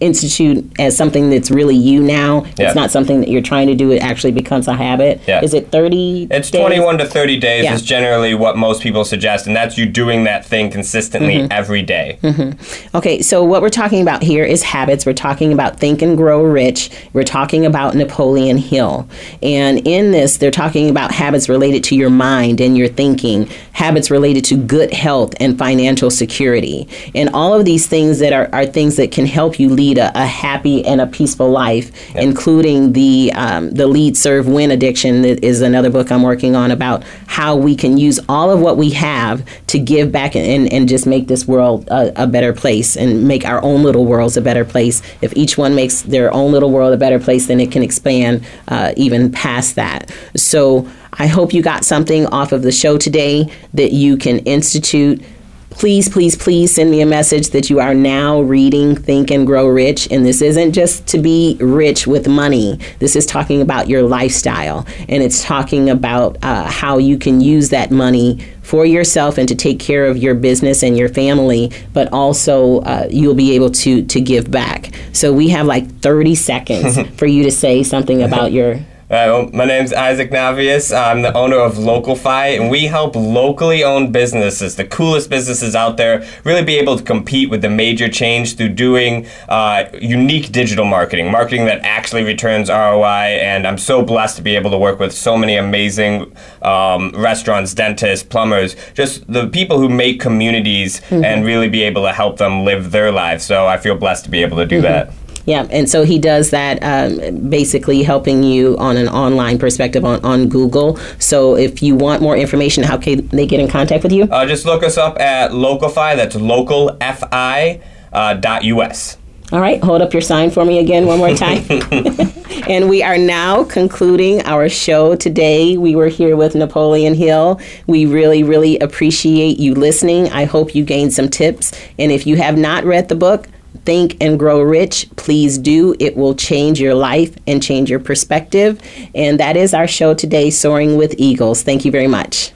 institute as something that's really you now. Yeah. It's not something that you're trying to do. It actually becomes a habit. Yeah. Is it 30 It's days? 21 to 30 days is generally what most people suggest, and that's you doing that thing consistently every day. Okay, so what we're talking about here is habits. We're talking about Think and Grow Rich. We're talking about Napoleon Hill. And in this, they're talking about habits related to your mind and your thinking, habits related to good health and financial security. And all of these things that are things that can help you lead a happy and a peaceful life, including the Lead, Serve, Win addiction that is another book I'm working on about how we can use all of what we have to give back and just make this world a better place and make our own little worlds a better place. If each one makes their own little world a better place, then it can expand even past that. So I hope you got something off of the show today that you can institute. Please, please, please send me a message that you are now reading Think and Grow Rich. And this isn't just to be rich with money. This is talking about your lifestyle. And it's talking about how you can use that money for yourself and to take care of your business and your family. But also, you'll be able to give back. So we have like 30 seconds for you to say something about your... Well, my name's Isaac Navias. I'm the owner of LocalFi, and we help locally owned businesses, the coolest businesses out there, really be able to compete with the major change through doing unique digital marketing, marketing that actually returns ROI. And I'm so blessed to be able to work with so many amazing restaurants, dentists, plumbers, just the people who make communities and really be able to help them live their lives. So I feel blessed to be able to do that. Yeah, and so he does that basically helping you on an online perspective on Google. So if you want more information, how can they get in contact with you? Just look us up at LocalFi. That's localfi.us. All right, hold up your sign for me again one more time. And we are now concluding our show today. We were here with Napoleon Hill. We really, really appreciate you listening. I hope you gained some tips. And if you have not read the book, Think and Grow Rich, please do. It will change your life and change your perspective. And that is our show today, Soaring with Eagles. Thank you very much.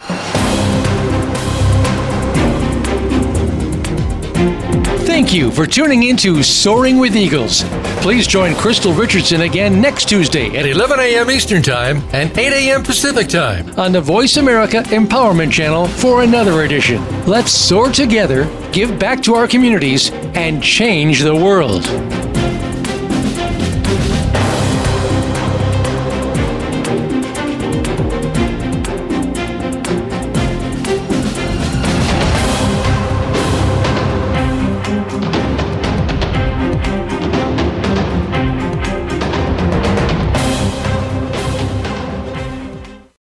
Thank you for tuning in to Soaring with Eagles. Please join Crystal Richardson again next Tuesday at 11 a.m. Eastern Time and 8 a.m. Pacific Time on the Voice America Empowerment Channel for another edition. Let's soar together, give back to our communities, and change the world.